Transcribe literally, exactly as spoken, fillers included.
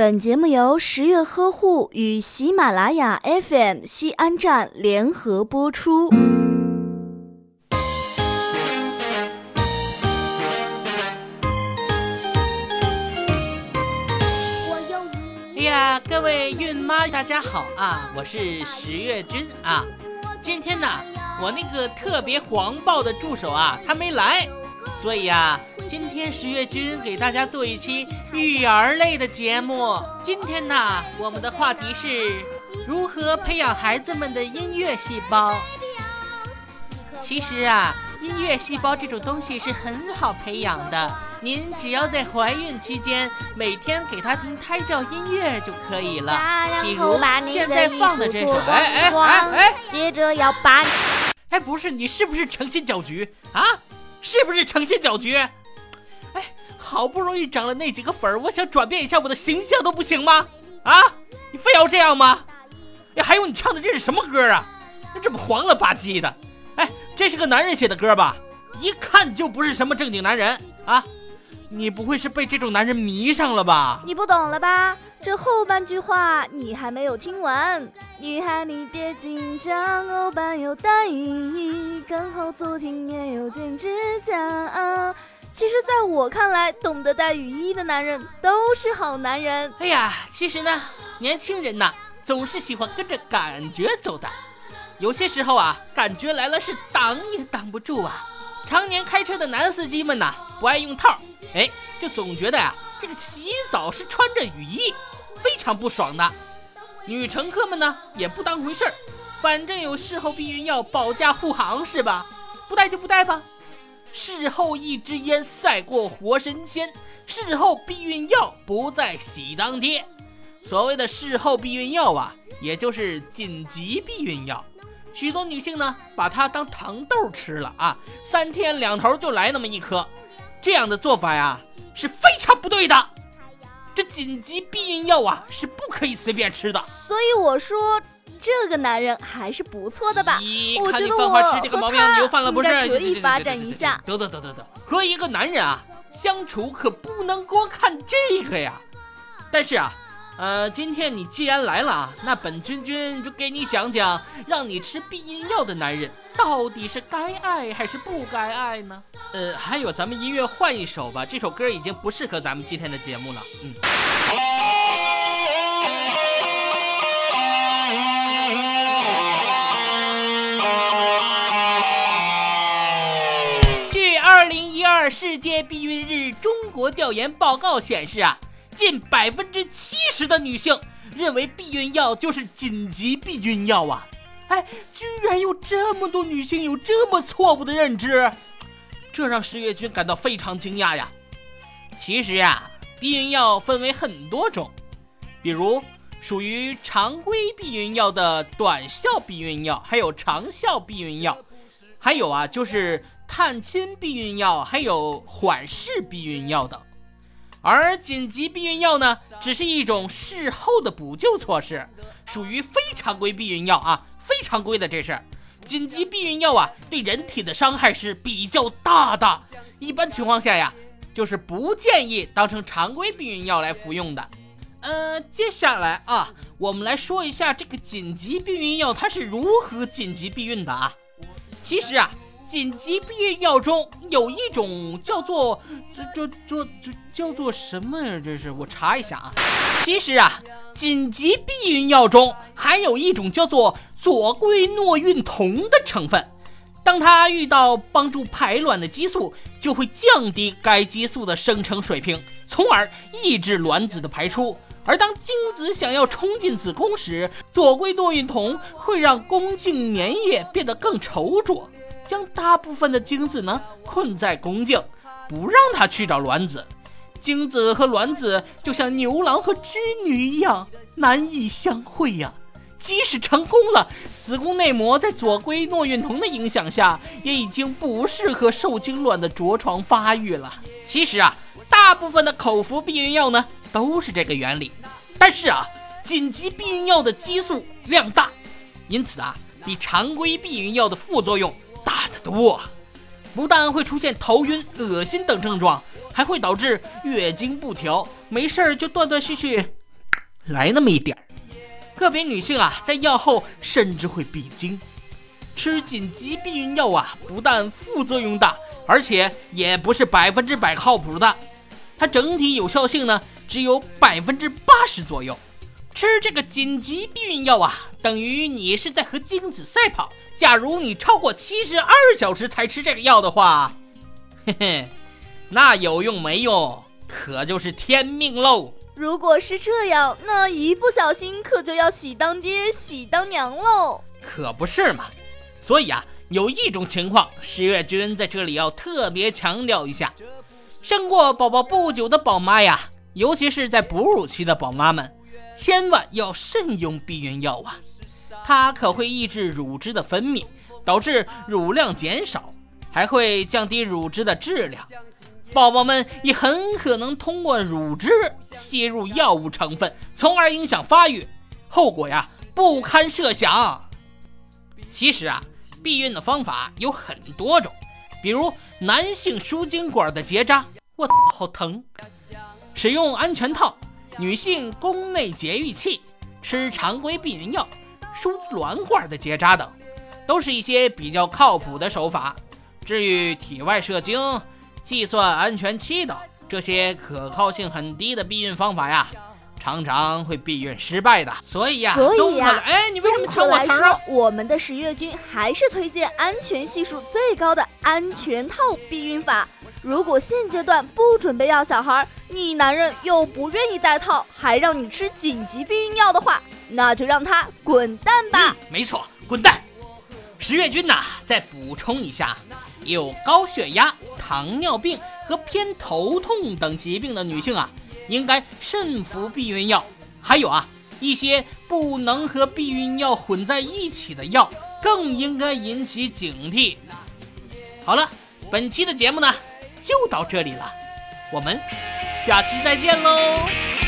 本节目由十月呵护与喜马拉雅 F M 西安站联合播出。哎呀，各位孕妈大家好啊，我是十月君啊。今天呢，我那个特别黄暴的助手啊，他没来，所以啊，今天十月君给大家做一期育儿类的节目。今天呢，我们的话题是如何培养孩子们的音乐细胞。其实啊，音乐细胞这种东西是很好培养的，您只要在怀孕期间每天给他听胎教音乐就可以了。比如现在放的这首，哎哎哎哎，接着要把，哎，不是，你是不是诚心搅局啊？是不是诚心搅局？哎，好不容易长了那几个粉儿，我想转变一下我的形象都不行吗？啊，你非要这样吗？哎，还有你唱的这是什么歌啊？这不黄了吧唧的。哎，这是个男人写的歌吧？一看就不是什么正经男人啊！你不会是被这种男人迷上了吧？你不懂了吧？这后半句话你还没有听完。女孩你别紧张，欧巴有大意，刚好昨天也有剪指甲啊。其实在我看来，懂得带雨衣的男人都是好男人。哎呀，其实呢，年轻人呐，总是喜欢跟着感觉走的，有些时候啊，感觉来了是挡也挡不住啊。常年开车的男司机们呐，不爱用套，哎，就总觉得呀、啊，这个洗澡是穿着雨衣，非常不爽的。女乘客们呢，也不当回事儿，反正有事后避孕药保驾护航是吧？不带就不带吧。事后一支烟赛过活神仙，事后避孕药不再喜当贴。所谓的事后避孕药啊，也就是紧急避孕药，许多女性呢把它当糖豆吃了啊，三天两头就来那么一颗。这样的做法呀是非常不对的，这紧急避孕药啊是不可以随便吃的。所以我说这个男人还是不错的吧？我觉得我和他应该可以发展一下。得得得得得，和一个男人啊相处可不能光看这个呀。但是啊，呃，今天你既然来了啊，那本君君就给你讲讲，让你吃避孕药的男人到底是该爱还是不该爱呢？呃，还有咱们音乐换一首吧，这首歌已经不适合咱们今天的节目了。嗯。据二零一二世界避孕日中国调研报告显示啊，近百分之七十的女性认为避孕药就是紧急避孕药啊！哎，居然有这么多女性有这么错误的认知，这让十月君感到非常惊讶呀。其实啊，避孕药分为很多种，比如属于常规避孕药的短效避孕药，还有长效避孕药，还有啊就是探亲避孕药，还有缓释避孕药等。而紧急避孕药呢，只是一种事后的补救措施，属于非常规避孕药啊，非常规的这事。紧急避孕药啊，对人体的伤害是比较大的，一般情况下呀，就是不建议当成常规避孕药来服用的。呃，接下来啊，我们来说一下这个紧急避孕药它是如何紧急避孕的啊。其实啊，紧急避孕药中有一种叫做叫做叫做什么呀？这是我查一下啊。其实啊，紧急避孕药中还有一种叫做左归诺孕酮的成分，当它遇到帮助排卵的激素，就会降低该激素的生成水平，从而抑制卵子的排出。而当精子想要冲进子宫时，左归诺孕酮会让宫颈粘液变得更稠浊，将大部分的精子呢困在宫颈，不让它去找卵子。精子和卵子就像牛郎和织女一样难以相会呀、啊、即使成功了，子宫内膜在左归诺孕酮的影响下也已经不适合受精卵的着床发育了。其实啊，大部分的口服避孕药呢都是这个原理，但是啊，紧急避孕药的激素量大，因此啊，比常规避孕药的副作用大得多，不但会出现头晕、恶心等症状，还会导致月经不调，没事就断断续续来那么一点儿。个别女性啊，在药后甚至会闭经。吃紧急避孕药啊，不但副作用大，而且也不是百分之百靠谱的。它整体有效性呢，只有百分之八十左右。吃这个紧急避孕药啊，等于你是在和精子赛跑。假如你超过七十二小时才吃这个药的话，嘿嘿，那有用没用，可就是天命喽。如果是这样，那一不小心可就要喜当爹喜当娘喽。可不是嘛。所以啊，有一种情况，十月君在这里要特别强调一下，生过宝宝不久的宝妈呀，尤其是在哺乳期的宝妈们，千万要慎用避孕药啊。它可会抑制乳汁的分泌，导致乳量减少，还会降低乳汁的质量。宝宝们也很可能通过乳汁吸入药物成分，从而影响发育，后果呀不堪设想。其实啊，避孕的方法有很多种，比如男性输精管的结扎，我好疼，使用安全套，女性宫内节育器，吃常规避孕药，输卵管的结扎等，都是一些比较靠谱的手法。至于体外射精、计算安全期等，这些可靠性很低的避孕方法呀，常常会避孕失败的。所以呀、啊，综合来，哎，你为什么抢我词儿啊？我们的十月君还是推荐安全系数最高的安全套避孕法。如果现阶段不准备要小孩，你男人又不愿意戴套，还让你吃紧急避孕药的话，那就让他滚蛋吧、嗯、没错，滚蛋。十月君啊，再补充一下，有高血压、糖尿病和偏头痛等疾病的女性啊，应该慎服避孕药。还有啊，一些不能和避孕药混在一起的药更应该引起警惕。好了，本期的节目呢就到这里了，我们下期再见喽。